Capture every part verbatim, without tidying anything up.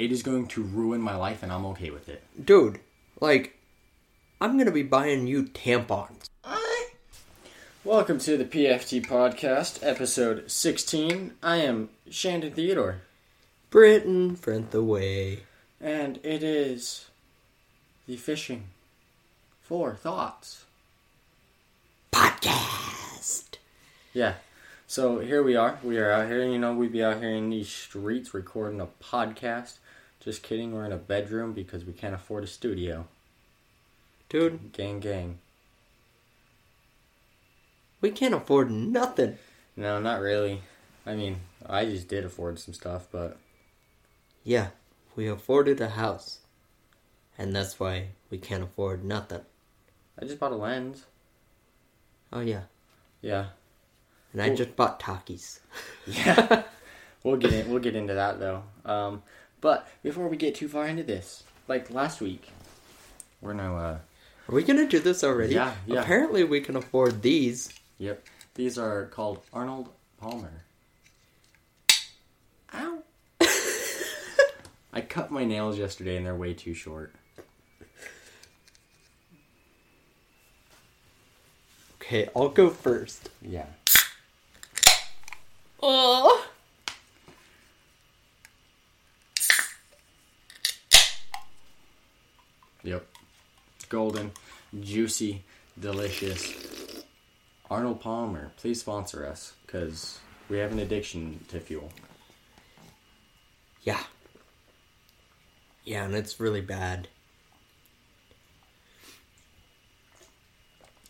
It is going to ruin my life, and I'm okay with it. Dude, like, I'm going to be buying you tampons. Welcome to the P F T Podcast, episode sixteen. I am Shandon Theodore. Britain, front the way. And it is the Fishing for Thoughts Podcast. Yeah. So here we are. We are out here. You know, we be out here in these streets recording a podcast. Just kidding. We're in a bedroom because we can't afford a studio. Dude. Gang, gang. We can't afford nothing. No, not really. I mean, I just did afford some stuff, but... Yeah, we afforded a house. And that's why we can't afford nothing. I just bought a lens. Oh, yeah. Yeah. And I just bought Takis. Yeah. We'll get in, we'll get into that, though. Um, but before we get too far into this, like last week, we're no... Uh... Are we going to do this already? Yeah, yeah. Apparently we can afford these. Yep. These are called Arnold Palmer. Ow. I cut my nails yesterday, and they're way too short. Okay, I'll go first. Yeah. Oh. Yep. Golden, juicy, delicious. Arnold Palmer, please sponsor us, because we have an addiction to fuel. Yeah. Yeah, and it's really bad.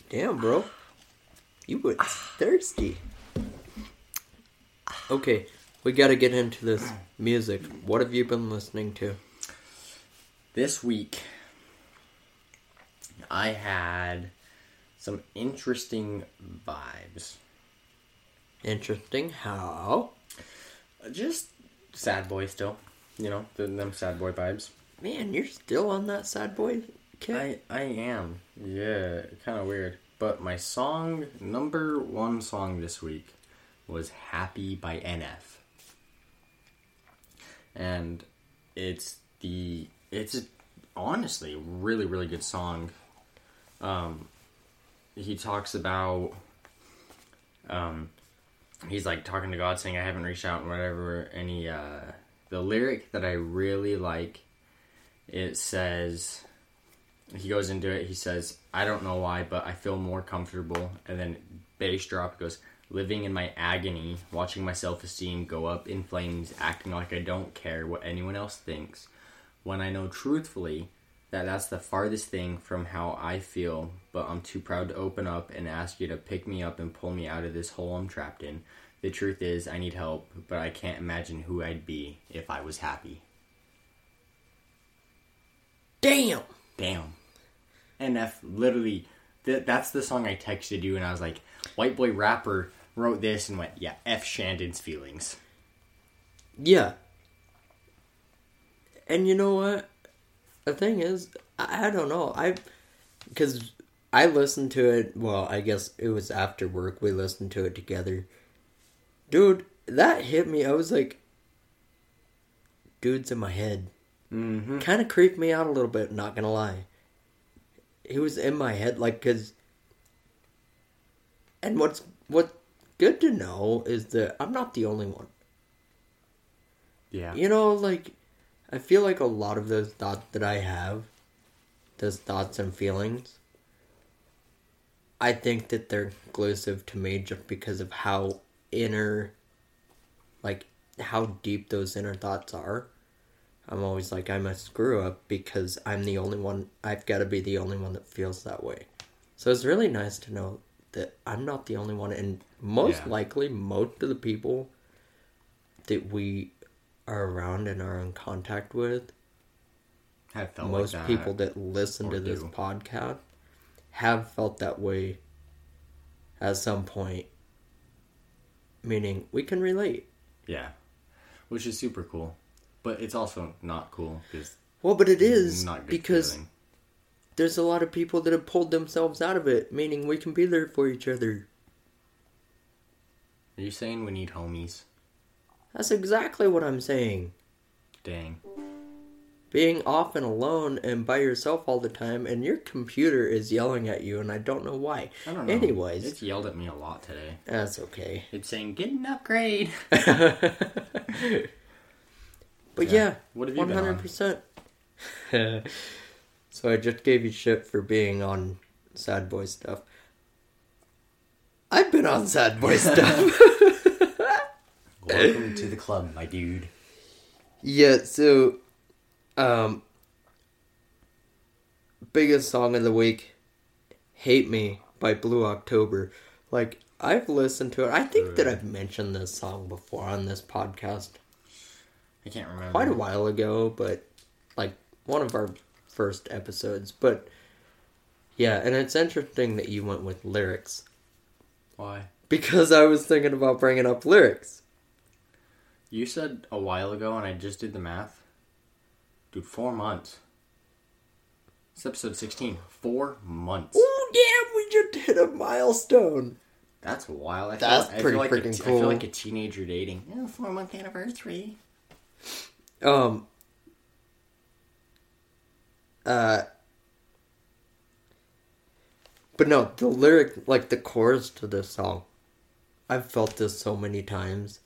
Damn, bro. You were thirsty. Okay, we gotta get into this music. What have you been listening to? This week, I had some interesting vibes. Interesting how? Just sad boy still. You know, the, them sad boy vibes. Man, you're still on that sad boy kick? I, I am. Yeah, kind of weird. But my song, number one song this week... was Happy by N F. And it's the it's a, honestly really really good song. Um he talks about um he's like talking to God, saying I haven't reached out and whatever, and he uh the lyric that I really like, it says, he goes into it, he says, I don't know why, but I feel more comfortable, and then bass drop goes, living in my agony, watching my self-esteem go up in flames, acting like I don't care what anyone else thinks, when I know truthfully that that's the farthest thing from how I feel, but I'm too proud to open up and ask you to pick me up and pull me out of this hole I'm trapped in. The truth is, I need help, but I can't imagine who I'd be if I was happy. Damn! Damn. N F, literally, th- that's the song I texted you, and I was like, white boy rapper... wrote this and went, yeah, F Shandon's feelings. Yeah. And you know what? The thing is, I, I don't know. I, because I listened to it, well, I guess it was after work. We listened to it together. Dude, that hit me. I was like, dude's in my head. Mm-hmm. Kind of creeped me out a little bit, not gonna lie. He was in my head, like, because, and what's, what, good to know is that I'm not the only one. Yeah. You know, like, I feel like a lot of those thoughts that I have, those thoughts and feelings, I think that they're exclusive to me just because of how inner, like, how deep those inner thoughts are. I'm always like, I'm a screw up because I'm the only one, I've got to be the only one that feels that way. So it's really nice to know that I'm not the only one, and most yeah. likely most of the people that we are around and are in contact with, have felt most like that, people that listen to this do. podcast have felt that way at some point, meaning we can relate. Yeah, which is super cool, but it's also not cool because well, but it is not good because. Feeling. There's a lot of people that have pulled themselves out of it, meaning we can be there for each other. Are you saying we need homies? That's exactly what I'm saying. Dang. being off and alone and by yourself all the time, and your computer is yelling at you, and I don't know why. I don't know. Anyways. It's yelled at me a lot today. That's okay. It's saying, get an upgrade. But yeah, yeah, what have you one hundred percent. Been on? So I just gave you shit for being on Sad Boy stuff. I've been on Sad Boy stuff. Welcome to the club, my dude. Yeah, so... Um, biggest song of the week, Hate Me by Blue October. Like, I've listened to it. I think that I've mentioned this song before on this podcast. I can't remember. Quite a while ago, but, like, one of our first episodes. But, yeah, and it's interesting that you went with lyrics. Why? Because I was thinking about bringing up lyrics. You said a while ago, and I just did the math. Dude, four months. It's episode sixteen. Four months. Ooh, yeah, we just hit a milestone. That's wild. I feel, That's I pretty feel like freaking a t- cool. I feel like a teenager dating. Oh, four month anniversary. Um. Uh. But no, the lyric, like the chorus to this song, I've felt this so many times.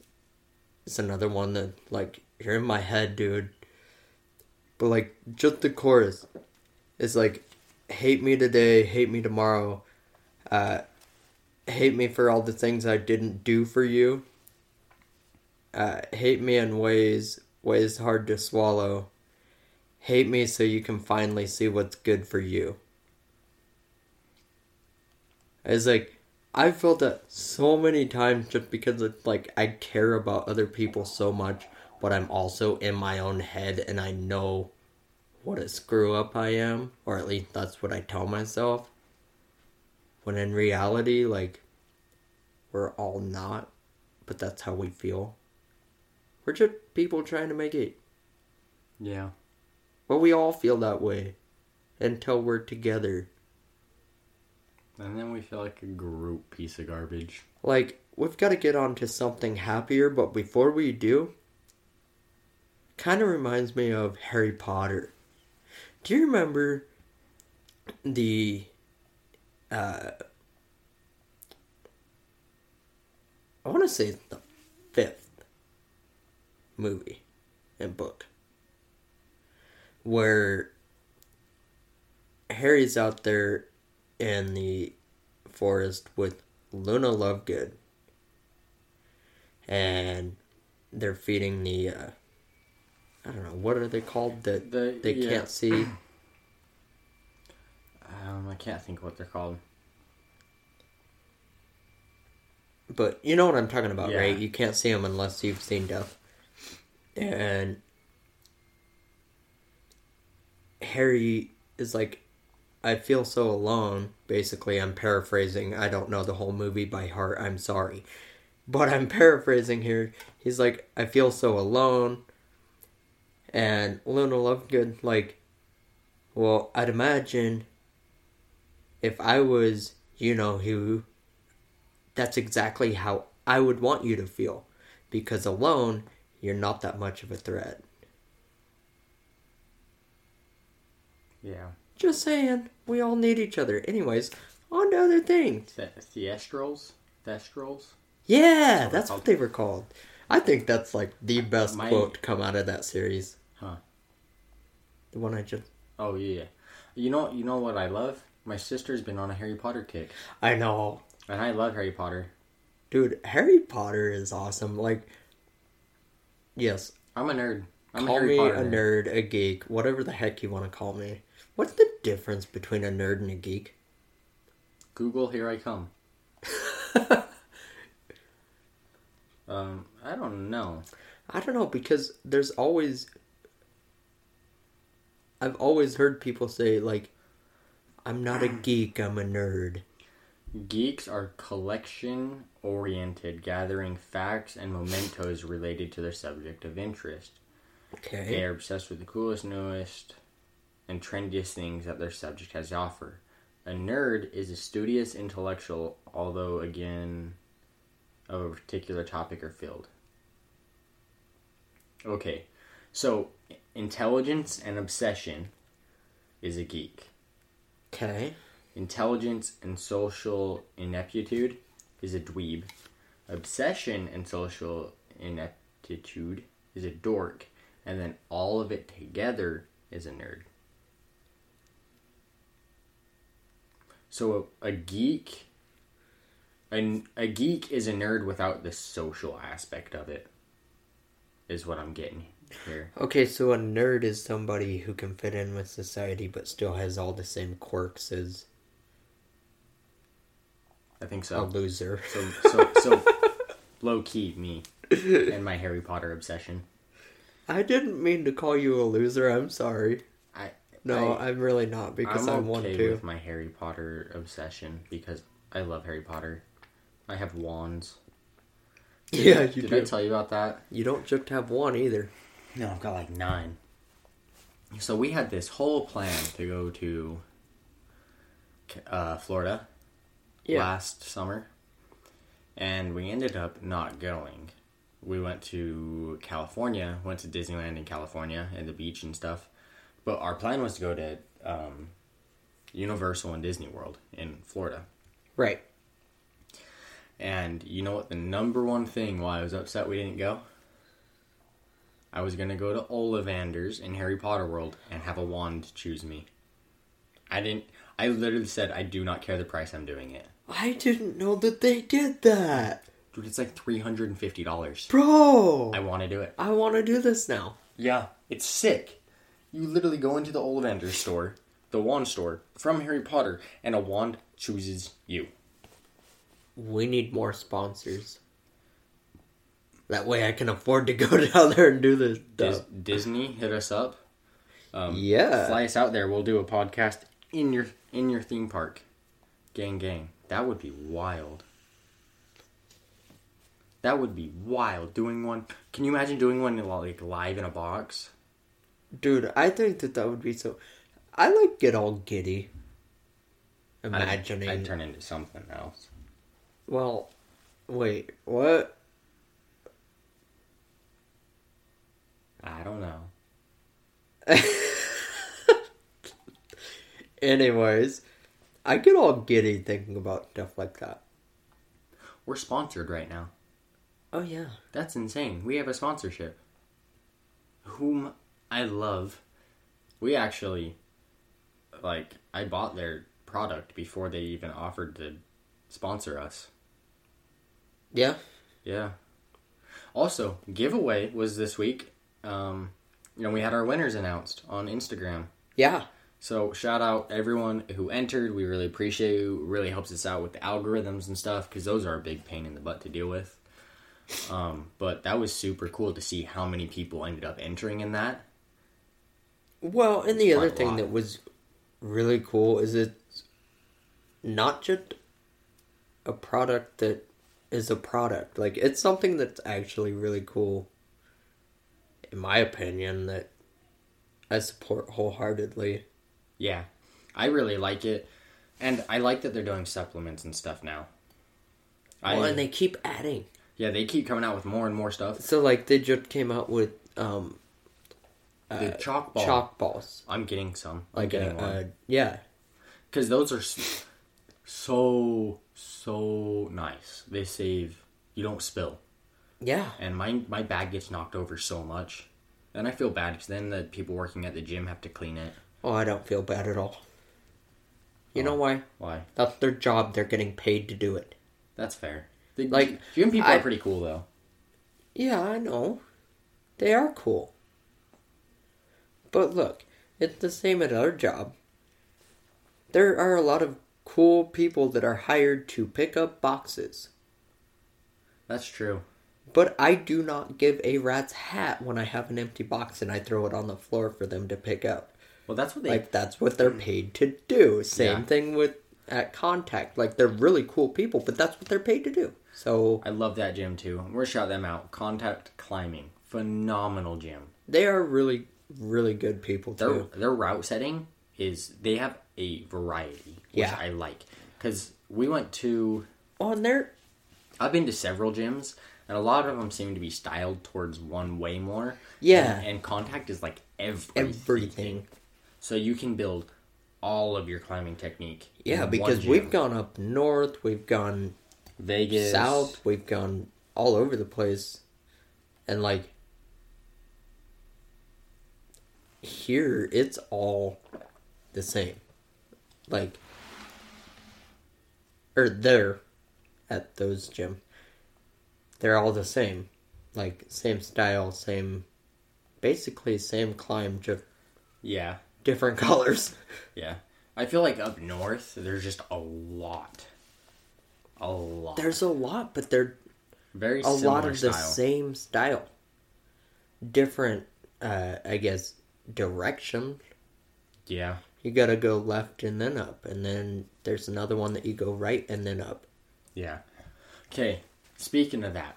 It's another one that, like, you're in my head, dude. But, like, just the chorus is, like, hate me today, hate me tomorrow, uh, hate me for all the things I didn't do for you, uh, hate me in ways, ways hard to swallow, hate me so you can finally see what's good for you. It's, like, I've felt that so many times just because it's, like, I care about other people so much. But I'm also in my own head, and I know what a screw-up I am. Or at least that's what I tell myself. When in reality, like, we're all not. But that's how we feel. We're just people trying to make it. Yeah. But we all feel that way. Until we're together. And then we feel like a group piece of garbage. Like, we've got to get on to something happier. But before we do... Kind of reminds me of Harry Potter. Do you remember the, uh, I want to say it's the fifth movie and book, where Harry's out there in the forest with Luna Lovegood, and they're feeding the, uh, I don't know, what are they called that the, they yeah. can't see? Um, I can't think of what they're called. But you know what I'm talking about, yeah. right? You can't see them unless you've seen death. And Harry is like, I feel so alone. Basically, I'm paraphrasing. I don't know the whole movie by heart. I'm sorry. But I'm paraphrasing here. He's like, I feel so alone. And Luna Lovegood, like, well, I'd imagine if I was, you know, who, that's exactly how I would want you to feel. Because alone, you're not that much of a threat. Yeah. Just saying, we all need each other. Anyways, on to other things. The Thestrals? Thestrals? Yeah, that's what they were called. I think that's, like, the best My... quote to come out of that series. Huh. The one I just... Oh, yeah. You know you know what I love? My sister's been on a Harry Potter kick. I know. And I love Harry Potter. Dude, Harry Potter is awesome. Like, yes. I'm a nerd. I'm call a Harry Potter Call me a nerd, nerd, a geek, whatever the heck you want to call me. What's the difference between a nerd and a geek? Google, here I come. um, I don't know. I don't know, because there's always... I've always heard people say, like, I'm not a geek, I'm a nerd. Geeks are collection-oriented, gathering facts and mementos related to their subject of interest. Okay. They are obsessed with the coolest, newest, and trendiest things that their subject has to offer. A nerd is a studious intellectual, although, again, of a particular topic or field. Okay, so... intelligence and obsession is a geek. Okay. Intelligence and social ineptitude is a dweeb. Obsession and social ineptitude is a dork. And then all of it together is a nerd. So a, a geek... A, a geek is a nerd without the social aspect of it, is what I'm getting here. Okay, so a nerd is somebody who can fit in with society but still has all the same quirks as... I think so. A loser. So, so, so low-key me and my Harry Potter obsession. I didn't mean to call you a loser, I'm sorry. I No, I, I'm really not, because I'm I want okay to. I'm okay with my Harry Potter obsession, because I love Harry Potter. I have wands. Did yeah, I, you Did do. I tell you about that? You don't just have one either. No, I've got like nine. So we had this whole plan to go to uh, Florida yeah. last summer. And we ended up not going. We went to California, went to Disneyland in California and the beach and stuff. But our plan was to go to um, Universal and Disney World in Florida. Right. And you know what the number one thing why I was upset we didn't go? I was going to go to Ollivander's in Harry Potter World and have a wand choose me. I didn't... I literally said, I do not care the price, I'm doing it. I didn't know that they did that. Dude, it's like three hundred fifty dollars. Bro! I want to do it. I want to do this now. Yeah, it's sick. You literally go into the Ollivander store, the wand store, from Harry Potter, and a wand chooses you. We need more sponsors. That way I can afford to go down there and do this Dis- stuff. Disney, hit us up. Um, yeah. Fly us out there. We'll do a podcast in your in your theme park. Gang, gang. That would be wild. That would be wild. Doing one. Can you imagine doing one like live in a box? Dude, I think that that would be so... I like get all giddy. Imagining. I'd, I'd turn into something else. Well, wait, what? I don't know. Anyways, I get all giddy thinking about stuff like that. We're sponsored right now. Oh, yeah. That's insane. We have a sponsorship. Whom I love. We actually, like, I bought their product before they even offered to sponsor us. Yeah. Yeah. Also, giveaway was this week. Um, you know, we had our winners announced on Instagram. Yeah. So, shout out everyone who entered. We really appreciate you. It really helps us out with the algorithms and stuff, because those are a big pain in the butt to deal with. Um, but that was super cool to see how many people ended up entering in that. Well, and the other thing that was really cool is it's not just a product that is a product. Like, it's something that's actually really cool, in my opinion, that I support wholeheartedly. Yeah, I really like it. And I like that they're doing supplements and stuff now. Well, I, and they keep adding. Yeah, they keep coming out with more and more stuff. So, like, they just came out with um, the uh, chalk, ball. chalk balls. I'm getting some. I'm like getting a, one. Uh, yeah. Because those are so, so, so nice. They save... You don't spill. Yeah. And my my bag gets knocked over so much. And I feel bad because then the people working at the gym have to clean it. Oh, I don't feel bad at all. You oh, know why? Why? That's their job. They're getting paid to do it. That's fair. The, like, gym people I, are pretty cool, though. Yeah, I know. They are cool. But look, it's the same at our job. There are a lot of cool people that are hired to pick up boxes. That's true. But I do not give a rat's hat when I have an empty box and I throw it on the floor for them to pick up. Well, that's what they... Like, that's what they're paid to do. Same yeah. thing with... at Contact. Like, they're really cool people, but that's what they're paid to do. So I love that gym too. We're shout them out. Contact Climbing, phenomenal gym. They are really, really good people too. Their, their route setting is they have a variety, which yeah. I like because we went to on there. I've been to several gyms, And a lot of them seem to be styled towards one way more. Yeah. And, and Contact is like everything. Everything. So you can build all of your climbing technique. Yeah, because we've gone up north, we've gone Vegas, south, we've gone all over the place. And like, here, it's all the same. Like, or there, at those gyms. They're all the same. Like, same style, same... Basically, same climb, just... Yeah. Different colors. Yeah. I feel like up north, there's just a lot. A lot. There's a lot, but they're... Very similar style. A lot of the same style. Different, uh, I guess, direction. Yeah. You gotta go left and then up. And then there's another one that you go right and then up. Yeah. Okay. Speaking of that,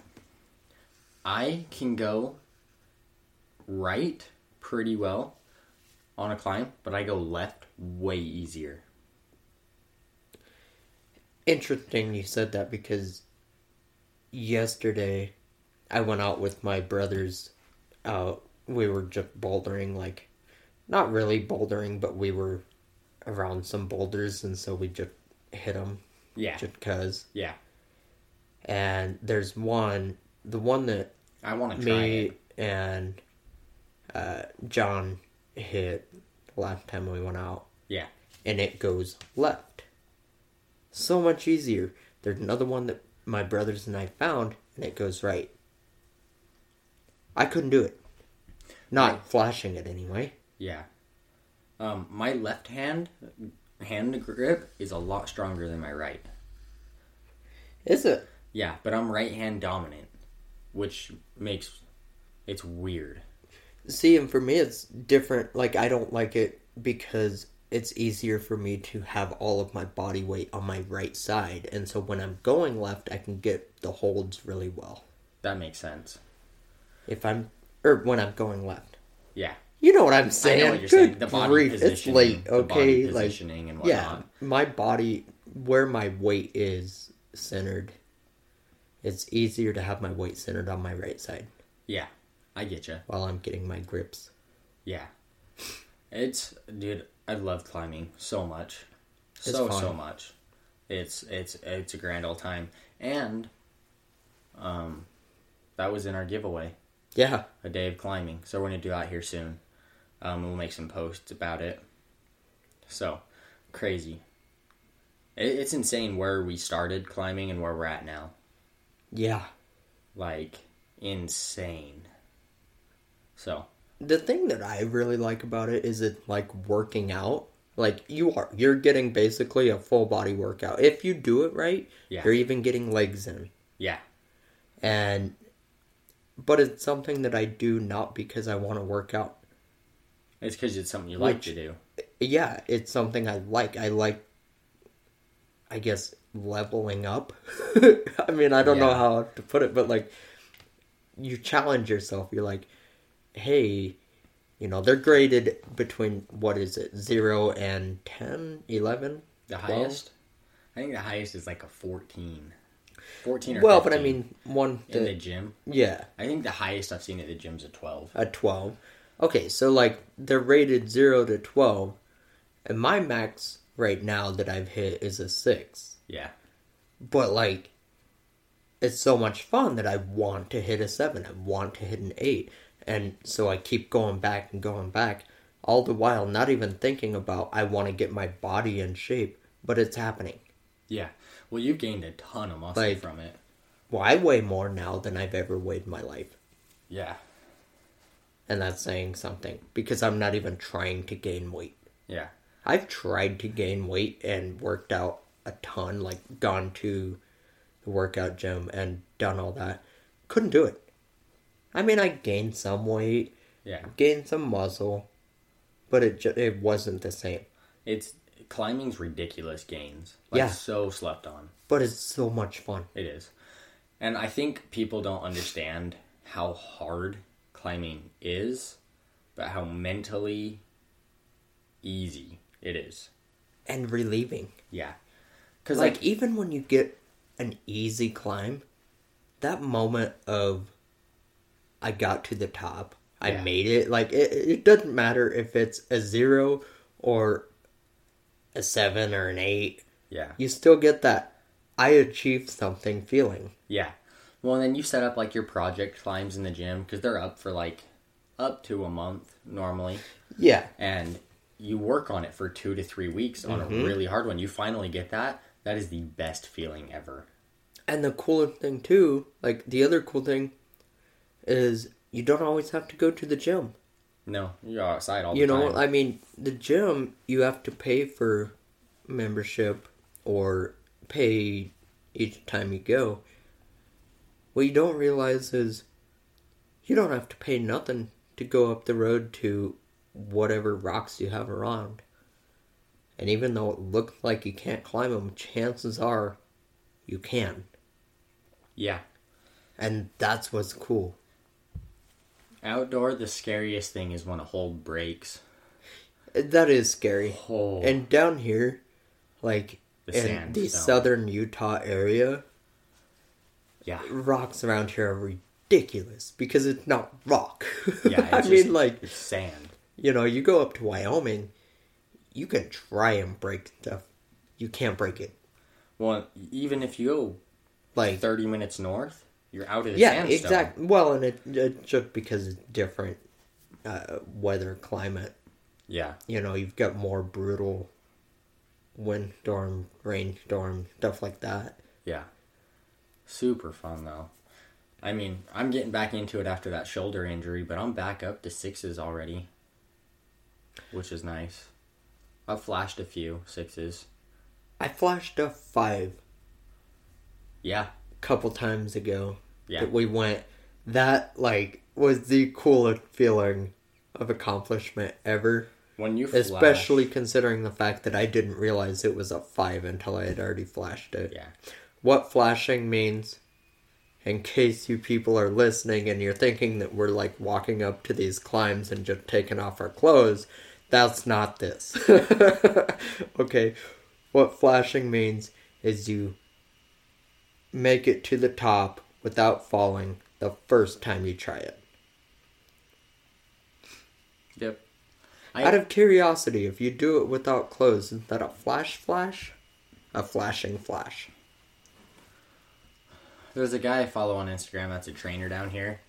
I can go right pretty well on a climb, but I go left way easier. Interesting you said that, because yesterday I went out with my brothers. Uh, we were just bouldering, like, not really bouldering, but we were around some boulders, and so we just hit them. Yeah. Just because. Yeah. And there's one, the one that I want to try it. and uh, John hit the last time we went out. Yeah. And it goes left. So much easier. There's another one that my brothers and I found, and it goes right. I couldn't do it. Not right. Flashing it anyway. Yeah. Um, my left hand, hand grip is a lot stronger than my right. Is it? Yeah, but I'm right-hand dominant, which makes, it's weird. See, and for me, it's different. Like, I don't like it because it's easier for me to have all of my body weight on my right side. And so when I'm going left, I can get the holds really well. That makes sense. If I'm, or when I'm going left. Yeah. You know what I'm saying. I know what you're Good saying. The body grief. Positioning. It's late, okay? The body positioning like, and whatnot. Yeah, my body, where my weight is centered. It's easier to have my weight centered on my right side. Yeah, I get you. While I'm getting my grips. Yeah. It's, dude, I love climbing so much. It's so, fun. so much. It's, it's, it's a grand old time. And, um, that was in our giveaway. Yeah. A day of climbing. So we're going to do out here soon. Um, we'll make some posts about it. So, crazy. It, it's insane where we started climbing and where we're at now. Yeah. Like, insane. So. The thing that I really like about it is it, like, working out. Like, you are, you're getting basically a full body workout. If you do it right, yeah. You're even getting legs in. Yeah. And, but it's something that I do not because I want to work out. It's because it's something you like Which, to do. Yeah, it's something I like. I like, I guess... leveling up. I mean, I don't yeah. know how to put it, but like, you challenge yourself. You're like, hey, you know, they're graded between, what is it, zero and ten, eleven? The twelve? Highest? I think the highest is like a fourteen. fourteen or well, fifteen. Well, but I mean, one... To, in the gym? Yeah. I think the highest I've seen at the gym's a twelve. A twelve. Okay, so like, they're rated zero to twelve, and my max right now that I've hit is a six. Yeah. But, like, it's so much fun that I want to hit a seven. I want to hit an eight. And so I keep going back and going back, all the while not even thinking about I want to get my body in shape, but it's happening. Yeah. Well, you've gained a ton of muscle like, from it. Well, I weigh more now than I've ever weighed in my life. Yeah. And that's saying something, because I'm not even trying to gain weight. Yeah. I've tried to gain weight and worked out a ton, like gone to the workout gym and done all that. Couldn't do it. I mean, I gained some weight, yeah, gained some muscle, but it ju- it wasn't the same. It's climbing's ridiculous gains. Like, yeah, so slept on, but it's so much fun. It is, and I think people don't understand how hard climbing is, but how mentally easy it is and relieving. Yeah. Like, like, even when you get an easy climb, that moment of I got to the top, I yeah. made it. Like, it, it doesn't matter if it's a zero or a seven or an eight. Yeah. You still get that I achieved something feeling. Yeah. Well, and then you set up, like, your project climbs in the gym, because they're up for, like, up to a month normally. Yeah. And you work on it for two to three weeks on mm-hmm. a really hard one. You finally get that. That is the best feeling ever. And the coolest thing, too, like, the other cool thing is you don't always have to go to the gym. No, you're outside all you the time. You know, I mean, the gym, you have to pay for membership or pay each time you go. What you don't realize is you don't have to pay nothing to go up the road to whatever rocks you have around. And even though it looks like you can't climb them, chances are you can. Yeah. And that's what's cool. Outdoor, the scariest thing is when a hole breaks. That is scary. Oh. And down here, like the in sand the stone. Southern Utah area, yeah, rocks around here are ridiculous because it's not rock. Yeah, it's I just, mean, like it's sand. You know, you go up to Wyoming, you can try and break stuff. You can't break it. Well, even if you go like thirty minutes north, you're out of the yeah, sandstone. Yeah, exactly. Well, and it, it just because it's different uh, weather, climate. Yeah. You know, you've got more brutal windstorm, rainstorm, stuff like that. Yeah. Super fun, though. I mean, I'm getting back into it after that shoulder injury, but I'm back up to sixes already, which is nice. I've flashed a few sixes. I flashed a five. Yeah. A couple times ago. Yeah. That we went. That, like, was the coolest feeling of accomplishment ever. When you flash. Especially considering the fact that I didn't realize it was a five until I had already flashed it. Yeah. What flashing means, in case you people are listening and you're thinking that we're, like, walking up to these climbs and just taking off our clothes, that's not this. Okay. What flashing means is you make it to the top without falling the first time you try it. Yep. I... Out of curiosity, if you do it without clothes, isn't that a flash flash? A flashing flash. There's a guy I follow on Instagram that's a trainer down here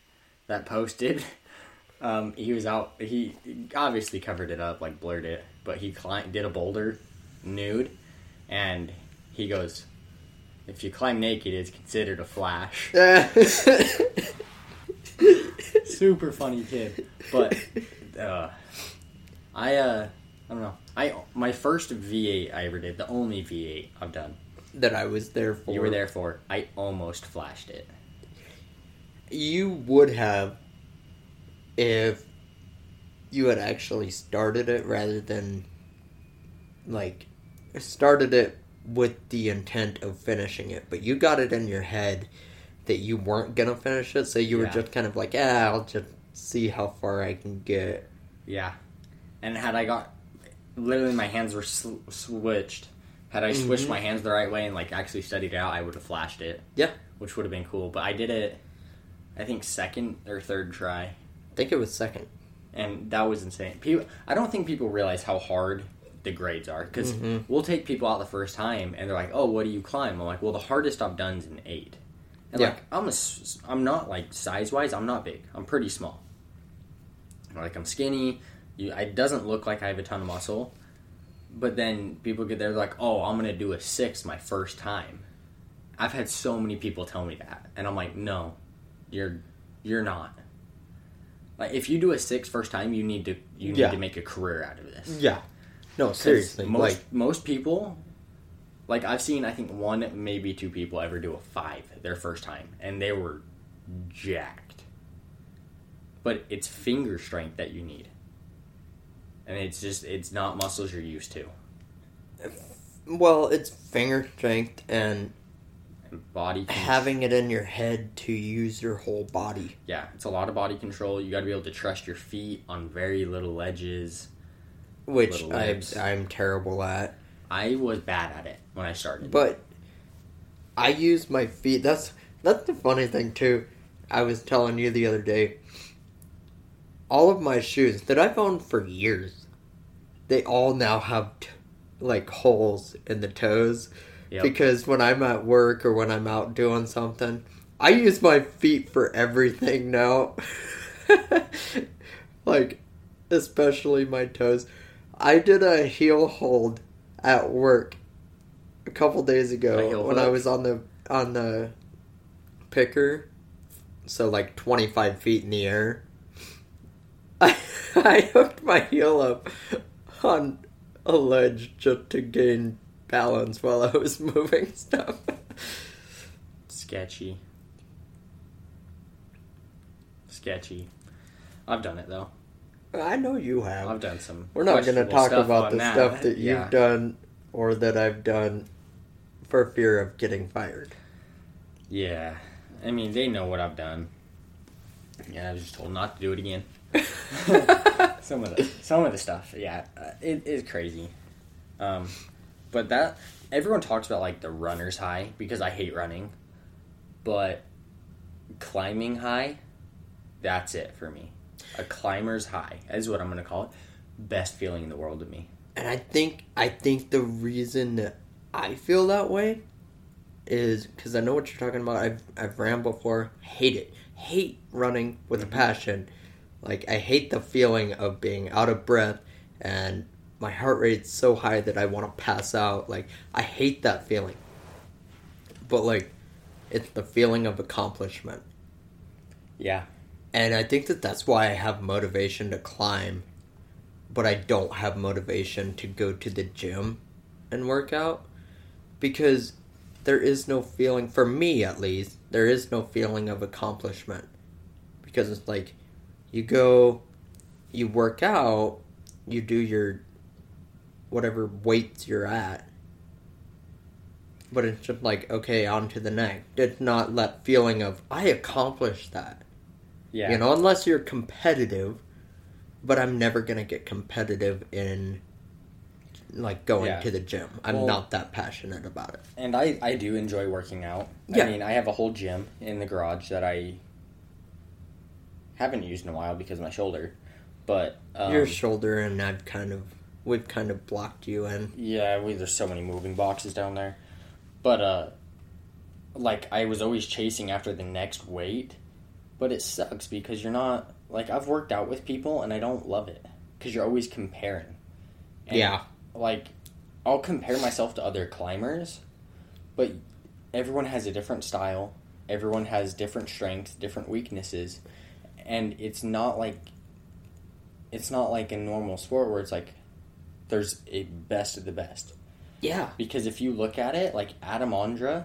that posted... Um, he was out, he obviously covered it up, like blurred it, but he climbed, did a boulder nude, and he goes, if you climb naked, it's considered a flash. Super funny kid, but, uh, I, uh, I don't know, I, my first V eight I ever did, the only V eight I've done. That I was there for. You were there for, I almost flashed it. You would have... If you had actually started it rather than, like, started it with the intent of finishing it. But you got it in your head that you weren't going to finish it, so you yeah. were just kind of like, ah, I'll just see how far I can get. Yeah. And had I got... Literally, my hands were sl- switched. Had I switched mm-hmm. my hands the right way and, like, actually studied it out, I would have flashed it. Yeah. Which would have been cool. But I did it, I think, second or third try. I think it was second. And that was insane. People, I don't think people realize how hard the grades are. Because mm-hmm. we'll take people out the first time, and they're like, oh, what do you climb? I'm like, well, the hardest I've done is an eight. And yeah. like, I'm a, I'm not, like, size-wise, I'm not big. I'm pretty small. Like, I'm skinny. You, it doesn't look like I have a ton of muscle. But then people get there, like, oh, I'm going to do a six my first time. I've had so many people tell me that. And I'm like, no, you're you're not. Like, if you do a six first time, you need to you need yeah. to make a career out of this. Yeah. No, seriously. Most, like, most people, like, I've seen, I think, one, maybe two people ever do a five their first time, and they were jacked. But it's finger strength that you need. And it's just, it's not muscles you're used to. Well, it's finger strength and... body control. Having it in your head to use your whole body. Yeah, it's a lot of body control. You got to be able to trust your feet on very little ledges, which little I, I'm terrible at. I was bad at it when I started, but I used my feet. That's That's the funny thing, too. I was telling you the other day. All of my shoes that I've owned for years, they all now have, t- like, holes in the toes. Yep. Because when I'm at work or when I'm out doing something, I use my feet for everything now. Like, especially my toes. I did a heel hold at work a couple days ago when I was on the on the picker. So, like, twenty-five feet in the air. I, I hooked my heel up on a ledge just to gain balance while I was moving stuff. Sketchy. Sketchy. I've done it, though. I know you have. I've done some. We're not going to talk about the that. stuff that yeah. you've done or that I've done for fear of getting fired. Yeah. I mean, they know what I've done. Yeah, I was just told not to do it again. some of the some of the stuff, yeah, it is crazy. Um, but that everyone talks about like the runner's high because I hate running, but climbing high, that's it for me. A climber's high is what I'm gonna call it. Best feeling in the world to me. And I think I think the reason that I feel that way is because I know what you're talking about. I've I've ran before. Hate it. Hate running with mm-hmm. a passion. Like, I hate the feeling of being out of breath and my heart rate's so high that I want to pass out. Like, I hate that feeling. But, like, it's the feeling of accomplishment. Yeah. And I think that that's why I have motivation to climb, but I don't have motivation to go to the gym and work out. Because there is no feeling, for me at least, there is no feeling of accomplishment. Because it's like, you go, you work out, you do your, whatever weights you're at. But it's just like, okay, on to the next. It's not that feeling of, I accomplished that. Yeah. You know, unless you're competitive. But I'm never going to get competitive in, like, going yeah. to the gym. I'm well, not that passionate about it. And I, I do enjoy working out. Yeah. I mean, I have a whole gym in the garage that I... haven't used in a while because of my shoulder, but um, your shoulder and I've kind of we've kind of blocked you in. Yeah, we, there's so many moving boxes down there, but uh, like I was always chasing after the next weight, but it sucks because you're not like I've worked out with people and I don't love it because you're always comparing. And, yeah, like I'll compare myself to other climbers, but everyone has a different style. Everyone has different strengths, different weaknesses. And it's not like it's not like a normal sport where it's like there's a best of the best. Yeah. Because if you look at it, like Adam Ondra,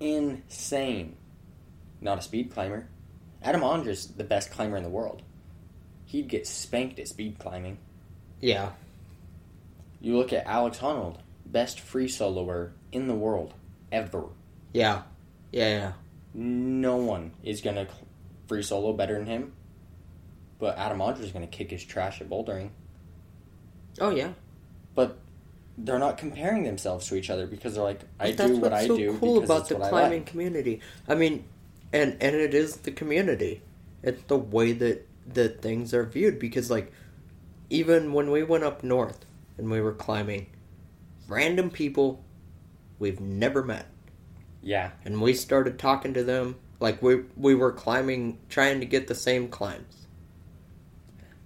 insane. Not a speed climber. Adam Ondra's the best climber in the world. He'd get spanked at speed climbing. Yeah. You look at Alex Honnold, best free soloer in the world ever. Yeah. Yeah, yeah. No one is going to... Cl- free solo better than him, but Adam Ondra's going to kick his trash at bouldering. Oh, yeah. But they're not comparing themselves to each other because they're like, I do what I do because it's what I like. That's what's so cool about the climbing community. I mean, and, and it is the community. It's the way that, that things are viewed because, like, even when we went up north and we were climbing, random people we've never met. Yeah. And we started talking to them. Like, we we were climbing, trying to get the same climbs.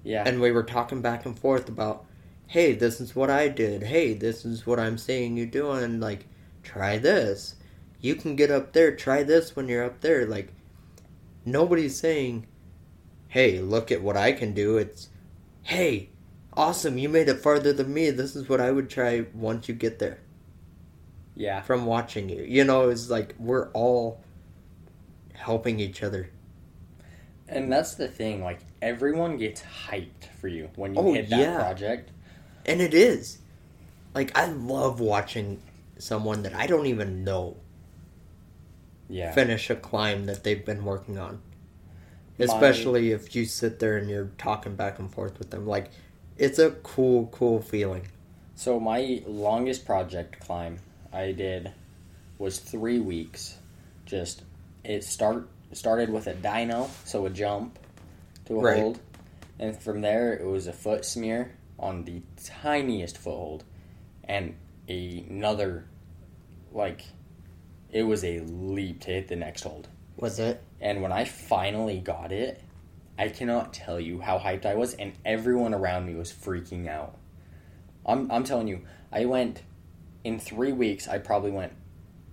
Yeah. And we were talking back and forth about, hey, this is what I did. Hey, this is what I'm seeing you doing. Like, try this. You can get up there. Try this when you're up there. Like, nobody's saying, hey, look at what I can do. It's, hey, awesome, you made it farther than me. This is what I would try once you get there. Yeah. From watching you. You know, it's like, we're all... helping each other. And that's the thing, like, everyone gets hyped for you when you oh, hit that yeah. project. And it is. Like, I love watching someone that I don't even know yeah. finish a climb that they've been working on. Especially My... if you sit there and you're talking back and forth with them. Like, it's a cool, cool feeling. So my longest project climb I did was three weeks, just... it start started with a dino, so a jump to a right. hold. And from there, it was a foot smear on the tiniest foothold. And another, like, it was a leap to hit the next hold. Was it? And when I finally got it, I cannot tell you how hyped I was, and everyone around me was freaking out. I'm I'm telling you, I went, in three weeks, I probably went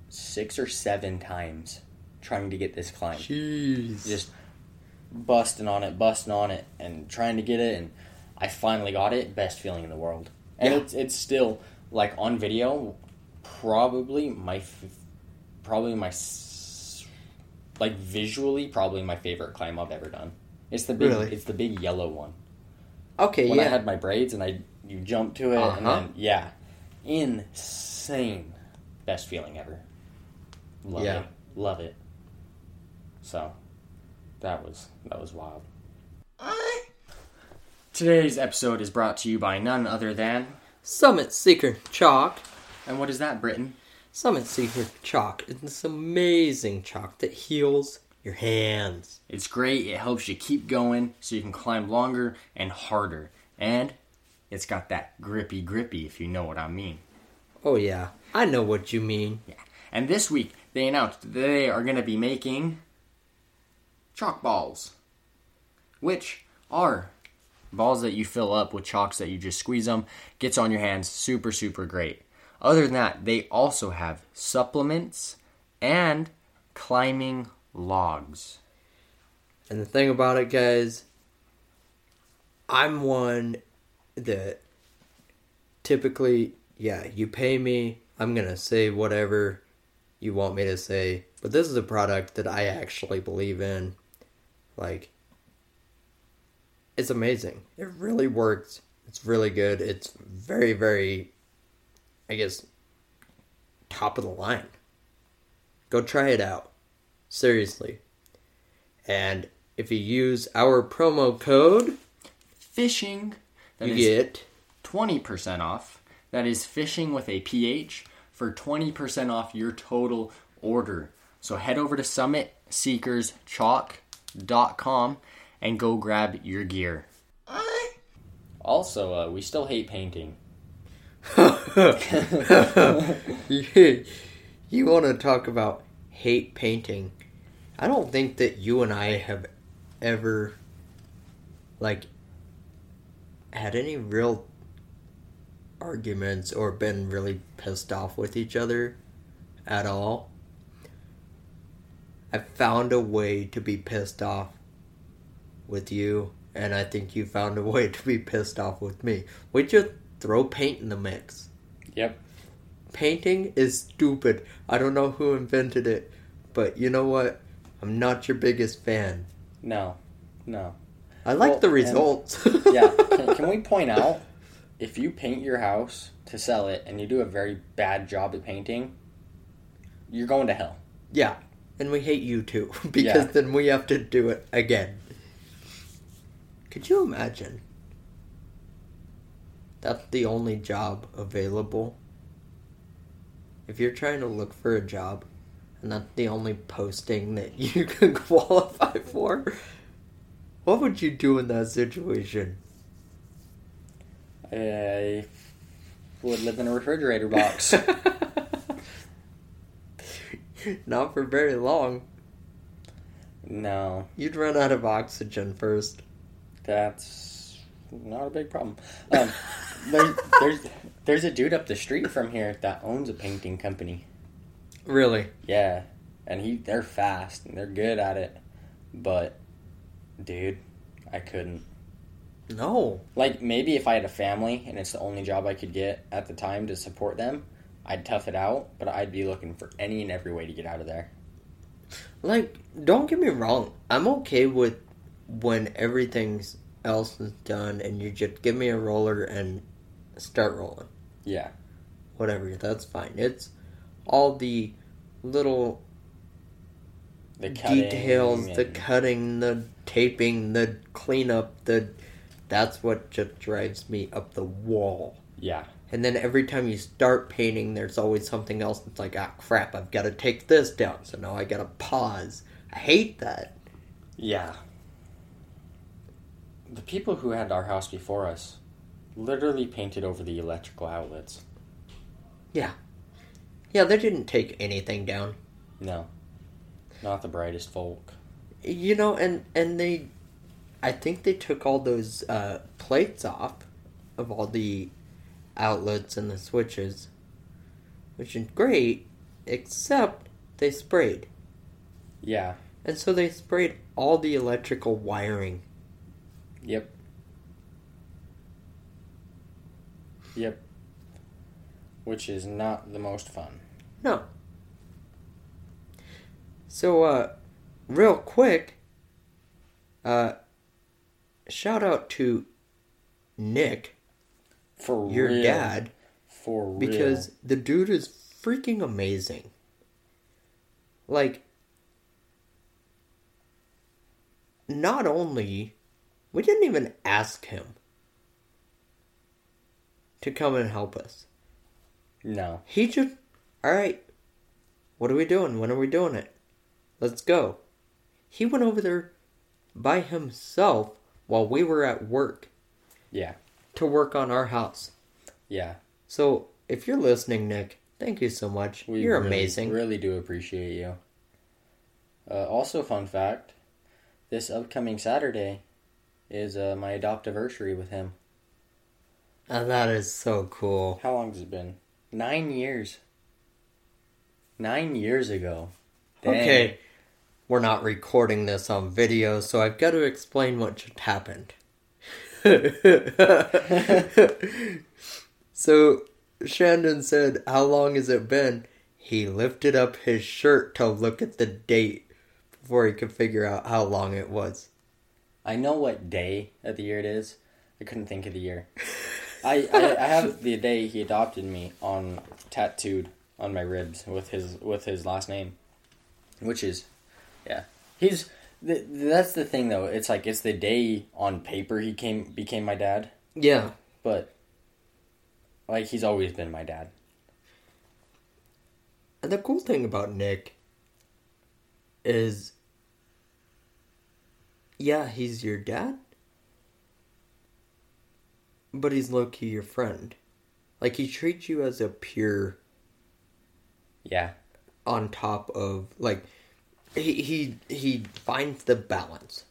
six or seven times trying to get this climb. Jeez. Just busting on it, busting on it, and trying to get it, and I finally got it. Best feeling in the world. And yeah. it's it's still, like, on video, probably my, probably my, like, visually, probably my favorite climb I've ever done. It's the big, really? It's the big yellow one. Okay, when yeah. When I had my braids, and I, you jump to it, uh-huh. and then, yeah. Insane. Best feeling ever. Love yeah. it. Love it. So, that was, that was wild. I... Today's episode is brought to you by none other than Summit Seeker Chalk. And what is that, Britton? Summit Seeker Chalk is this amazing chalk that heals your hands. It's great. It helps you keep going so you can climb longer and harder. And it's got that grippy grippy, if you know what I mean. Oh, yeah. I know what you mean. Yeah. And this week, they announced that they are going to be making chalk balls, which are balls that you fill up with chalks that you just squeeze them, gets on your hands, super, super great. Other than that, they also have supplements and climbing logs. And the thing about it, guys, I'm one that typically, yeah, you pay me, I'm going to say whatever you want me to say, but this is a product that I actually believe in. Like, it's amazing. It really works. It's really good. It's very, very, I guess, top of the line. Go try it out. Seriously. And if you use our promo code FISHING, you get twenty percent off. That is fishing with a P H for twenty percent off your total order. So head over to Summit Seekers Chalk dot com and go grab your gear. Also, uh, we still hate painting. you, you want to talk about hate painting? I don't think that you and I have ever, like, had any real arguments or been really pissed off with each other at all. I found a way to be pissed off with you, and I think you found a way to be pissed off with me. We just throw paint in the mix. Yep. Painting is stupid. I don't know who invented it, but you know what? I'm not your biggest fan. No. No. I like well, the results. And, yeah. Can, can we point out, if you paint your house to sell it and you do a very bad job at painting, you're going to hell. Yeah. And we hate you too, because yeah. then we have to do it again. Could you imagine? That's the only job available. If you're trying to look for a job, and that's the only posting that you could qualify for, what would you do in that situation? I would live in a refrigerator box. Not for very long. No. You'd run out of oxygen first. That's not a big problem. Um, there's, there's there's a dude up the street from here that owns a painting company. Really? Yeah, and he they're fast and they're good at it, but dude, I couldn't. No. Like, maybe if I had a family and it's the only job I could get at the time to support them, I'd tough it out, but I'd be looking for any and every way to get out of there. Like, don't get me wrong, I'm okay with when everything else is done and you just give me a roller and start rolling. Yeah. Whatever, that's fine. It's all the little the details, and the cutting, the taping, the cleanup, the... That's what just drives me up the wall. Yeah. And then every time you start painting, there's always something else that's like, ah, crap, I've got to take this down, so now I got to pause. I hate that. Yeah. The people who had our house before us literally painted over the electrical outlets. Yeah. Yeah, they didn't take anything down. No. Not the brightest folk. You know, and, and they... I think they took all those uh, plates off of all the outlets and the switches, which is great, except they sprayed. Yeah. And so they sprayed all the electrical wiring. Yep. Yep. Which is not the most fun. No. So, uh, real quick, uh, shout out to Nick. For your real. dad. For real. Because the dude is freaking amazing. Like, not only, we didn't even ask him to come and help us. No. He just, alright, what are we doing? When are we doing it? Let's go. He went over there by himself while we were at work. Yeah. To work on our house. Yeah. So, if you're listening, Nick, thank you so much. We you're really, amazing. We really do appreciate you. Uh, also, fun fact, this upcoming Saturday is uh, my adoptiversary with him. Oh, that is so cool. How long has it been? Nine years. Nine years ago. Dang. Okay. We're not recording this on video, so I've got to explain what just happened. So, Shandon said, how long has it been? He lifted up his shirt to look at the date before he could figure out how long it was. I know what day of the year it is. I couldn't think of the year. I, I, I have the day he adopted me on tattooed on my ribs with his with his last name, which is, yeah, he's th- that's the thing though. It's like it's the day on paper he came became my dad. Yeah, but like he's always been my dad. And the cool thing about Nick is, yeah, he's your dad. But he's low-key your friend. Like, he treats you as a peer. Yeah. On top of, like, he he he finds the balance.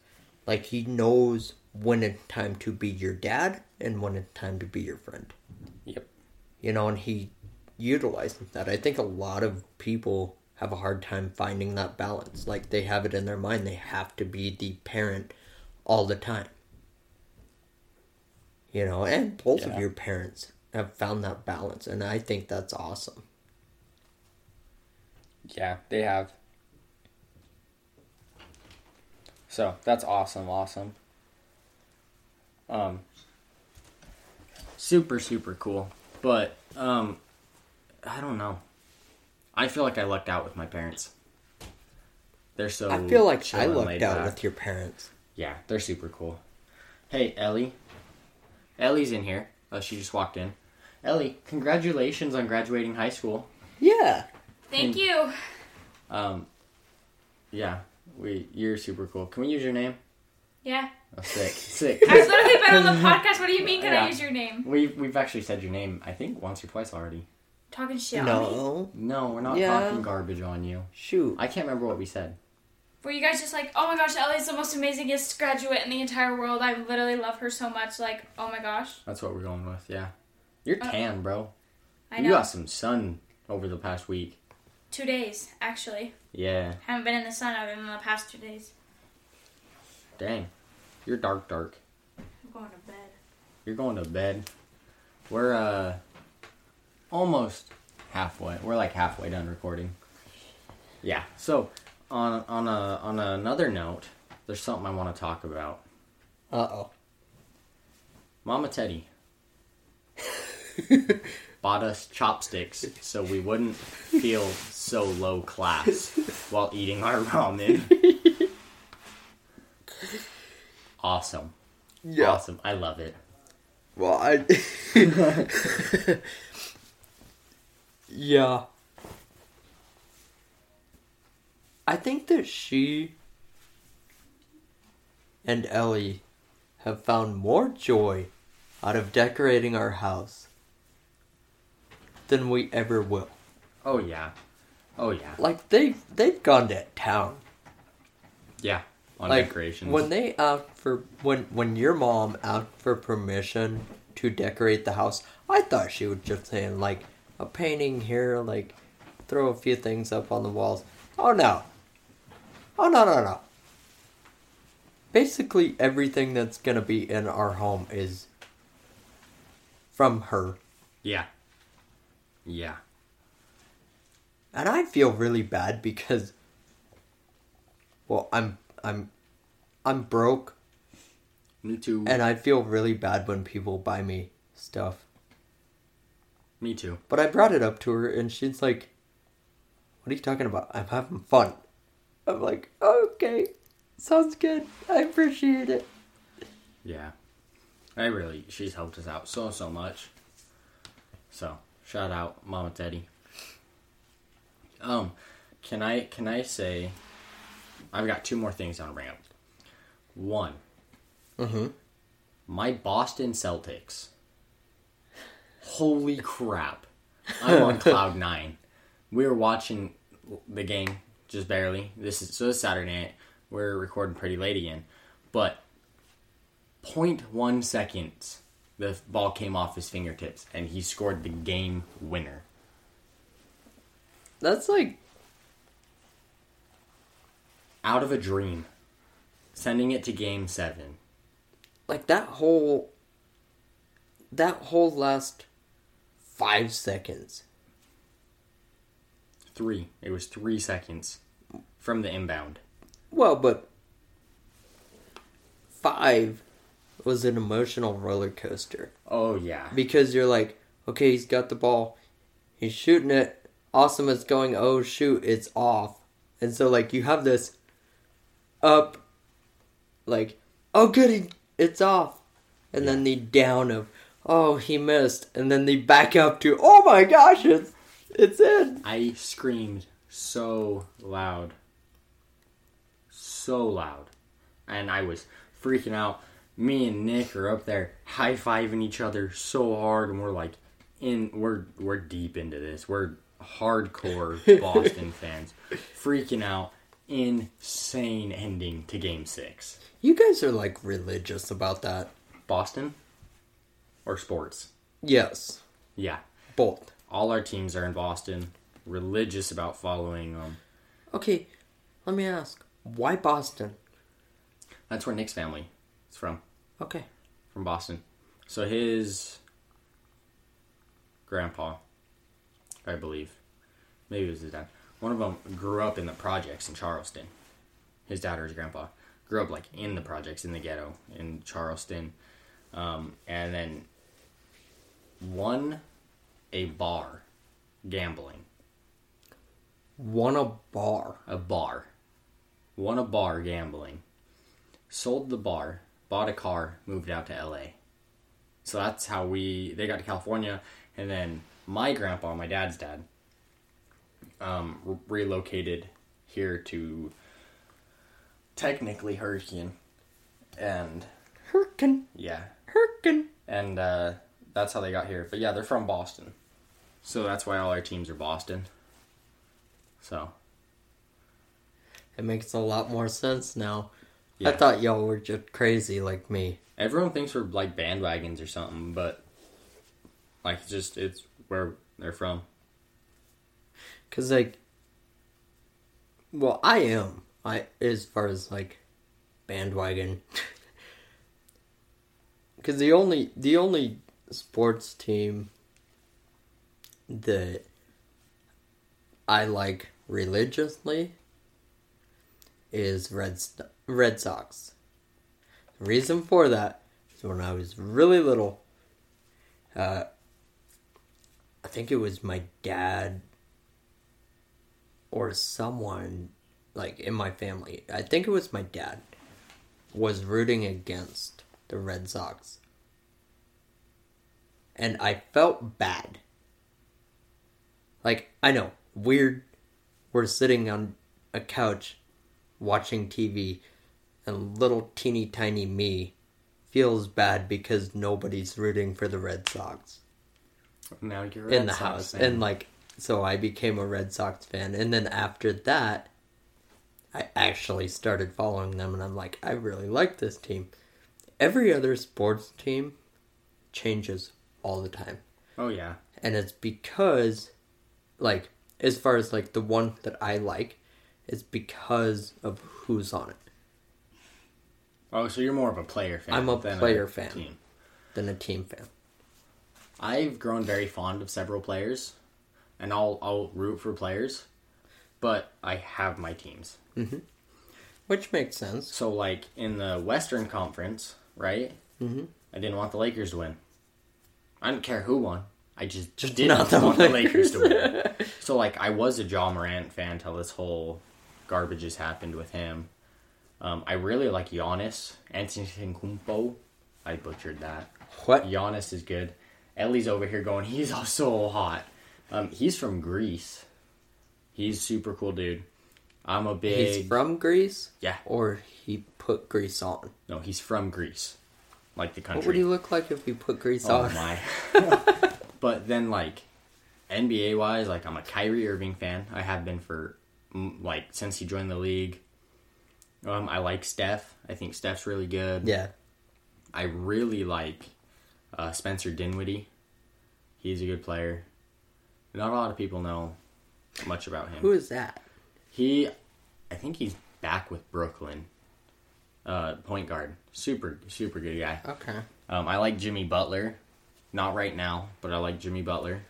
Like, he knows when it's time to be your dad and when it's time to be your friend. Yep. You know, and he utilizes that. I think a lot of people have a hard time finding that balance. Like, they have it in their mind. They have to be the parent all the time. You know, and both yeah. of your parents have found that balance, and I think that's awesome. Yeah, they have. So, that's awesome, awesome. Um, super, super cool. But, um, I don't know. I feel like I lucked out with my parents. They're so I feel like I lucked out back. with your parents. Yeah, they're super cool. Hey, Ellie. Ellie's in here. Oh, she just walked in. Ellie, congratulations on graduating high school. Yeah. Thank and, you. Um, yeah, we. You're super cool. Can we use your name? Yeah. Oh, sick, sick. I've literally been on the podcast. What do you mean? Can yeah. I use your name? We've we've actually said your name. I think once or twice already. Talking shit. No. On me? No, we're not yeah. talking garbage on you. Shoot. I can't remember what we said. Were you guys just like, oh my gosh, Ellie's the most amazingest graduate in the entire world. I literally love her so much. Like, oh my gosh. That's what we're going with, yeah. You're tan, uh, bro. I know. You got some sun over the past week. Two days, actually. Yeah. Haven't been in the sun other than the past two days. Dang. You're dark, dark. I'm going to bed. You're going to bed. We're, uh, almost halfway. We're like halfway done recording. Yeah, so... On on a on another note, there's something I want to talk about. Uh-oh. Mama Teddy bought us chopsticks so we wouldn't feel so low class while eating our ramen. Awesome. Yeah. Awesome. I love it. Well, I... yeah. I think that she and Ellie have found more joy out of decorating our house than we ever will. Oh, yeah. Oh, yeah. Like, they've, they've gone to town. Yeah, on like, decorations. When they asked for... When, when your mom asked for permission to decorate the house, I thought she was just saying, like, a painting here, like, throw a few things up on the walls. Oh, no. Oh, no, no, no. Basically, everything that's going to be in our home is from her. Yeah. Yeah. And I feel really bad because, well, I'm, I'm, I'm broke. Me too. And I feel really bad when people buy me stuff. Me too. But I brought it up to her and she's like, what are you talking about? I'm having fun. I'm like, okay, sounds good. I appreciate it. Yeah. I really, she's helped us out so, so much. So, shout out, Mom and Daddy. Um, can I, can I say, I've got two more things on Ramp. One. Mm-hmm. My Boston Celtics. Holy crap. I'm on cloud nine. We were watching the game, just barely. This is, so this Saturday night, we're recording pretty late again. But, zero point one seconds, the ball came off his fingertips, and he scored the game winner. That's like... out of a dream. Sending it to game seven. Like, that whole... that whole last five seconds. Three. It was three seconds from the inbound. Well, but... five was an emotional roller coaster. Oh, yeah. Because you're like, okay, he's got the ball. He's shooting it. Awesome is going, oh shoot, it's off. And so, like, you have this up, like, oh goody, it's off. And yeah. Then the down of, oh, he missed. And then the back up to, oh my gosh, it's, it's in. I screamed so loud. So loud. And I was freaking out. Me and Nick are up there high-fiving each other so hard. And we're like, in we're we're deep into this. We're... hardcore Boston fans freaking out. Insane ending to game six. You guys are like religious about that. Boston or sports? Yes. Yeah. Both. All our teams are in Boston. Religious about following them. Okay, let me ask. Why Boston? That's where Nick's family is from. Okay. From Boston. So his grandpa, I believe. Maybe it was his dad. One of them grew up in the projects in Charleston. His dad or his grandpa grew up like in the projects, in the ghetto, in Charleston. Um, and then won a bar gambling. Won a bar? A bar. Won a bar gambling. Sold the bar, bought a car, moved out to L A. So that's how we... they got to California, and then... my grandpa, my dad's dad, um, re- relocated here to technically Hurricane, and... Hurricane. Yeah. Hurricane. And uh, that's how they got here. But yeah, they're from Boston. So that's why all our teams are Boston. So. It makes a lot more sense now. Yeah. I thought y'all were just crazy like me. Everyone thinks we're like bandwagons or something, but like just, it's... where they're from. Because, like... well, I am. I as far as, like, bandwagon. Because the only... the only sports team that I like religiously is Red, Red Sox. The reason for that is when I was really little... Uh... I think it was my dad or someone, like, in my family. I think it was my dad was rooting against the Red Sox. and I felt bad. Like, I know, weird. We're sitting on a couch watching T V, and little teeny tiny me feels bad because nobody's rooting for the Red Sox. Now you're a Red in the Sox house, fan. And like, so I became a Red Sox fan, and then after that, I actually started following them, and I'm like, I really like this team. Every other sports team changes all the time. Oh yeah, and it's because, like, as far as like the one that I like, it's because of who's on it. Oh, so you're more of a player fan. I'm a than player a fan team. than a team fan. I've grown very fond of several players, and I'll I'll root for players, but I have my teams, mm-hmm. which makes sense. So, like in the Western Conference, right? Mm-hmm. I didn't want the Lakers to win. I didn't care who won. I just, just didn't Not the want Lakers. the Lakers to win. So, like, I was a Ja Morant fan until this whole garbage has happened with him. Um, I really like Giannis Antetokounmpo. I butchered that. What? Giannis is good. Ellie's over here going, he's so hot. Um, he's from Greece. He's a super cool dude. I'm a big... He's from Greece? Yeah. Or he put Greece on? No, he's from Greece. Like the country. What would he look like if he put Greece oh, on? Oh, my... But then, like, N B A-wise, like, I'm a Kyrie Irving fan. I have been for, like, since he joined the league. Um, I like Steph. I think Steph's really good. Yeah. I really like uh, Spencer Dinwiddie. He's a good player. Not a lot of people know much about him. Who is that? He, I think he's back with Brooklyn. Uh, point guard. Super, super good guy. Okay. Um, I like Jimmy Butler. Not right now, but I like Jimmy Butler.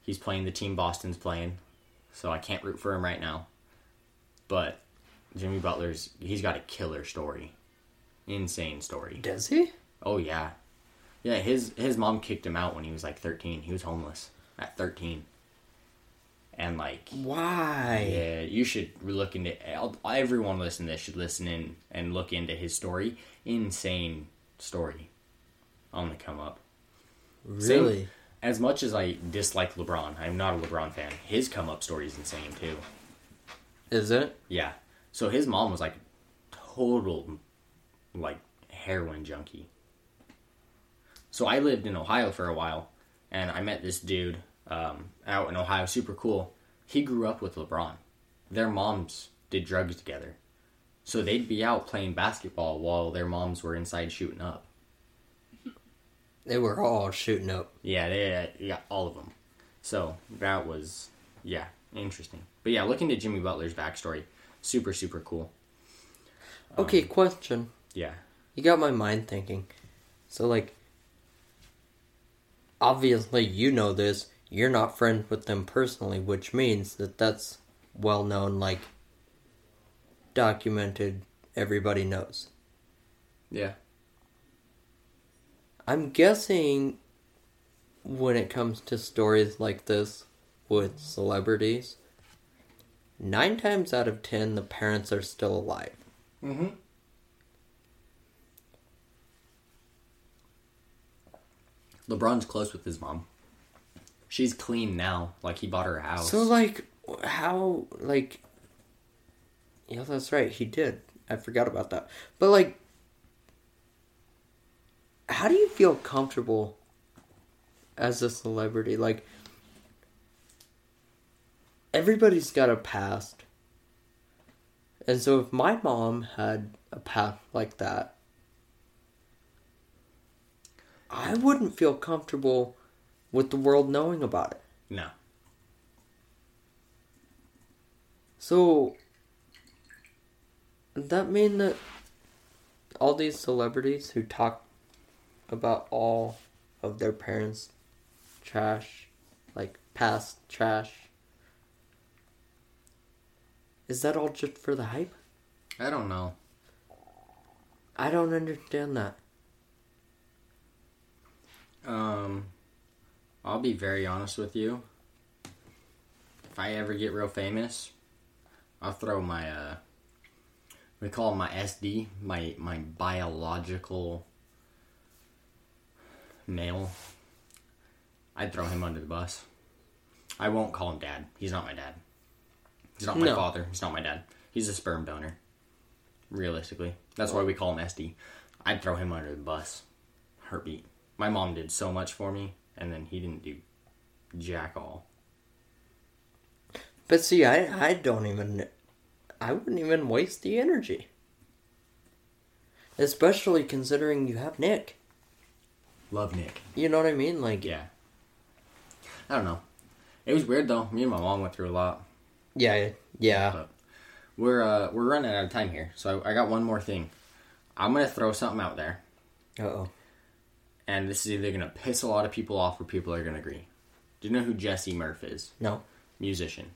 He's playing the team Boston's playing, so I can't root for him right now. But Jimmy Butler's, he's got a killer story. Insane story. Does he? Oh, yeah. Yeah, his, his mom kicked him out when he was like thirteen. He was homeless at thirteen. And like... Why? Yeah, you should look into... Everyone listening to this should listen in and look into his story. Insane story on the come up. Really? Same, as much as I dislike LeBron, I'm not a LeBron fan. His come-up story is insane, too. Is it? Yeah. So his mom was, like, total, like, heroin junkie. So I lived in Ohio for a while, and I met this dude um, out in Ohio, super cool. He grew up with LeBron. Their moms did drugs together. So they'd be out playing basketball while their moms were inside shooting up. They were all shooting up. Yeah, they, yeah, all of them. So that was, yeah, interesting. But yeah, looking at Jimmy Butler's backstory, super, super cool. Um, okay, question. Yeah. You got my mind thinking. So, like, obviously you know this. You're not friends with them personally, which means that that's well-known, like, documented, everybody knows. Yeah. I'm guessing when it comes to stories like this with celebrities, nine times out of ten, the parents are still alive. Mm-hmm. LeBron's close with his mom. She's clean now. Like, he bought her a house. So, like, how, like... Yeah, that's right. He did. I forgot about that. But, like... How do you feel comfortable as a celebrity? Like, everybody's got a past. And so if my mom had a past like that, I wouldn't feel comfortable with the world knowing about it. No. So, does that mean that all these celebrities who talk about all of their parents' trash, like past trash. Is that all just for the hype? I don't know. I don't understand that. Um, I'll be very honest with you. If I ever get real famous, I'll throw my, uh, we call it my S D, my, my biological... male I'd throw him under the bus. I won't call him dad. He's not my dad. He's not my no. father. He's not my dad. He's a sperm donor. Realistically. That's why we call him S D. I'd throw him under the bus. Heartbeat. My mom did so much for me, and then he didn't do jack all. But see, I, I don't even... I wouldn't even waste the energy. Especially considering you have Nick. Love Nick. You know what I mean? Like... Yeah. I don't know. It was weird, though. Me and my mom went through a lot. Yeah, yeah. But we're uh, we're running out of time here, so I, I got one more thing. I'm going to throw something out there. Uh-oh. And this is either going to piss a lot of people off or people are going to agree. Do you know who Jessie Murph is? No. Musician.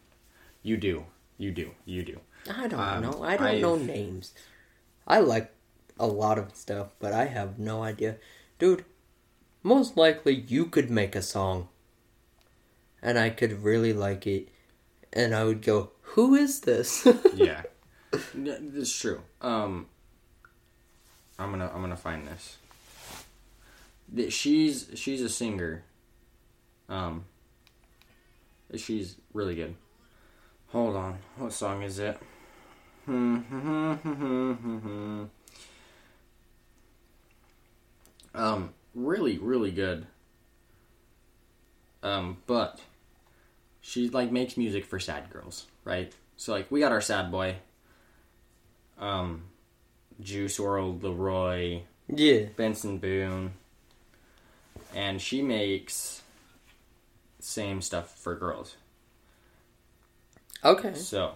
You do. You do. You do. I don't um, know. I don't I've... know names. I like a lot of stuff, but I have no idea. Dude, most likely you could make a song. And I could really like it. And I would go, who is this? Yeah. It's true. Um... I'm gonna I'm gonna find this. She's she's a singer. Um. She's really good. Hold on, what song is it? um, really really good. Um, but she like makes music for sad girls, right? So like we got our sad boy. Um. Juice world, Leroy, yeah, Benson Boone, and she makes same stuff for girls. Okay. So,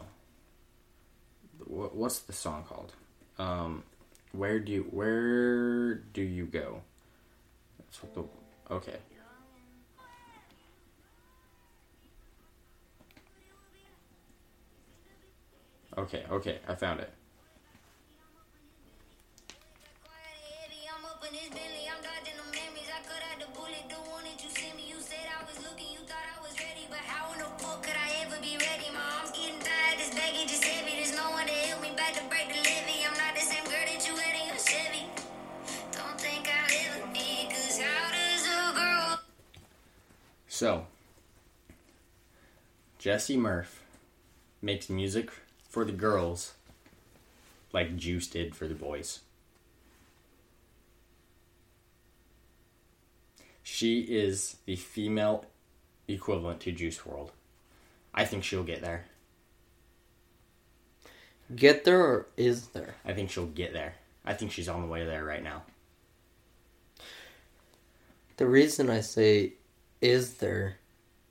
what's the song called? Um, where do you, where do you go? That's what the okay. Okay, okay, I found it. So, Jessie Murph makes music for the girls like Juice did for the boys. She is the female equivalent to Juice world. I think she'll get there. Get there or is there? I think she'll get there. I think she's on the way there right now. The reason I say... is there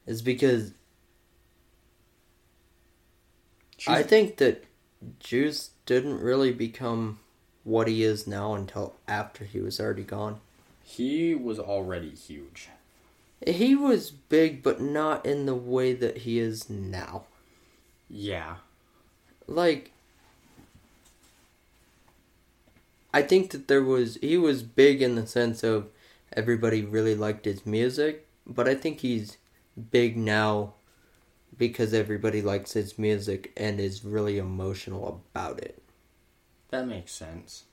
is because She's, I think that Juice didn't really become what he is now until after he was already gone. He was already huge. He was big, but not in the way that he is now. Yeah. Like, I think that there was, he was big in the sense of everybody really liked his music. But I think he's big now because everybody likes his music and is really emotional about it. That makes sense.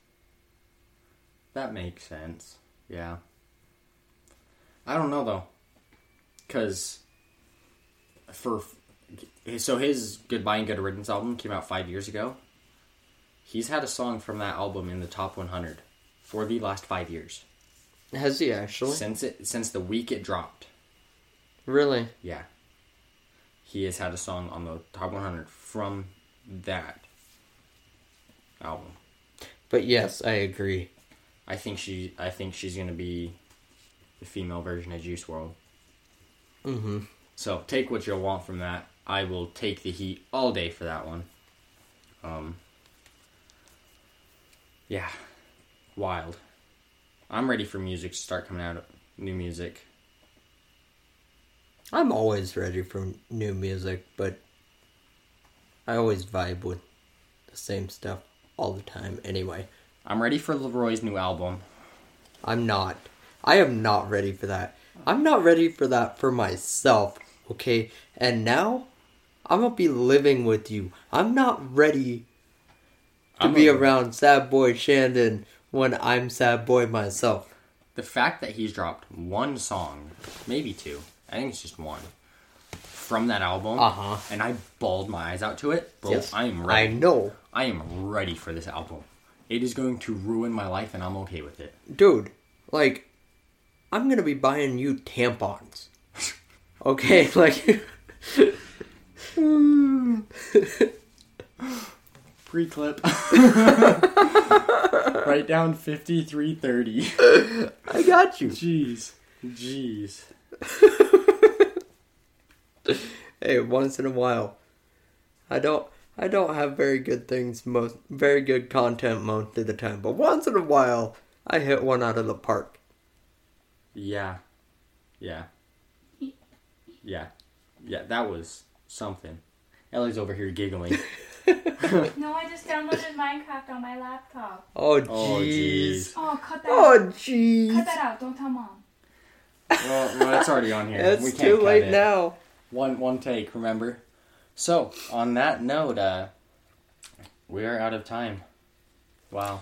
That makes sense. Yeah. I don't know, though. Because... for So his Goodbye and Good Riddance album came out five years ago. He's had a song from that album in the top one hundred for the last five years. Has he actually? Since it since the week it dropped. Really? Yeah. He has had a song on the top one hundred from that album. But yes, I agree. I think she I think she's going to be the female version of Juice world. Mm-hmm. So, take what you'll want from that. I will take the heat all day for that one. Um Yeah. Wild. I'm ready for music to start coming out, new music. I'm always ready for new music, but I always vibe with the same stuff all the time anyway. I'm ready for Leroy's new album. I'm not. I am not ready for that. I'm not ready for that for myself, okay? And now, I'm gonna be living with you. I'm not ready to I'm be a... around sad boy Shandon when I'm sad boy myself. the fact that he's dropped one song, maybe two, I think it's just one, from that album, uh-huh. and I bawled my eyes out to it, bro, yes. I am ready. I know. I am ready for this album. It is going to ruin my life, and I'm okay with it. Dude, like, I'm going to be buying you tampons. Okay, like... Pre-clip. Write down fifty-three thirty. I got you. Jeez. Jeez. Hey, once in a while. I don't I don't have very good things most very good content most of the time, but once in a while I hit one out of the park. Yeah. Yeah. Yeah. Yeah, that was something. Ellie's over here giggling. No, I just downloaded Minecraft on my laptop. Oh, jeez. Oh, cut that oh, out. Oh, jeez. Cut that out. Don't tell mom. Well, well it's already on here. It's we can't too cut late it. Now. One one take, remember? So, on that note, uh, we are out of time. Wow.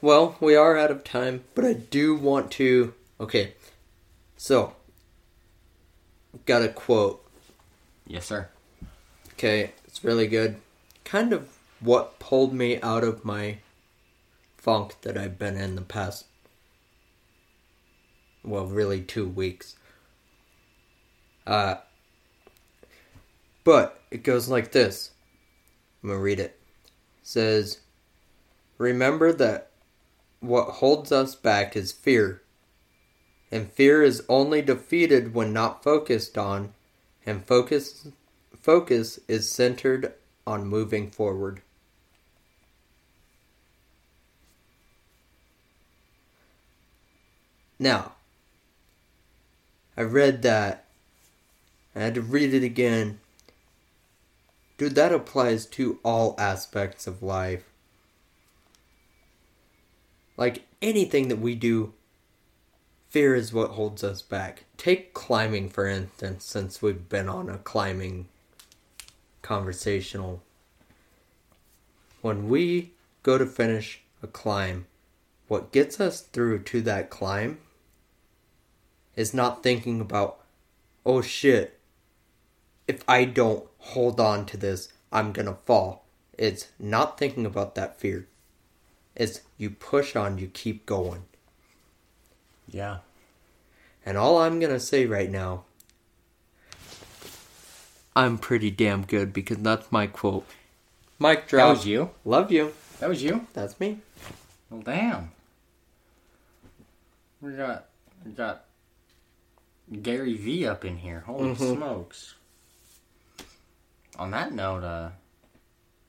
Well, we are out of time, but I do want to... Okay, so... Got a quote. Yes, sir. Okay, it's really good. Kind of what pulled me out of my funk that I've been in the past, well, really two weeks. Uh, but it goes like this. I'm going to read it. It says, remember that what holds us back is fear. And fear is only defeated when not focused on, and focus focus is centered on moving forward. Now, I read that. I had to read it again. Dude, that applies to all aspects of life. Like anything that we do, fear is what holds us back. Take climbing, for instance, since we've been on a climbing conversational. When we go to finish a climb, what gets us through to that climb is not thinking about, oh shit, if I don't hold on to this, I'm gonna fall. It's not thinking about that fear. It's you push on, you keep going. Yeah. And all I'm going to say right now, I'm pretty damn good because that's my quote. Mic drop. That was you. Love you. That was you. That's me. Well, damn. We got we got Gary V up in here. Holy mm-hmm. smokes. On that note, uh,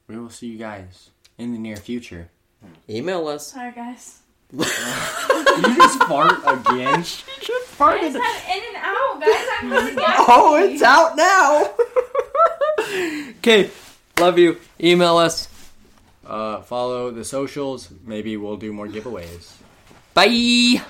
we will see you guys in the near future. Email us. Sorry, guys. You just fart again. She just farted. I just have in and out, guys. I'm really oh, it's out now. Okay, love you. Email us. Uh, follow the socials. Maybe we'll do more giveaways. Bye.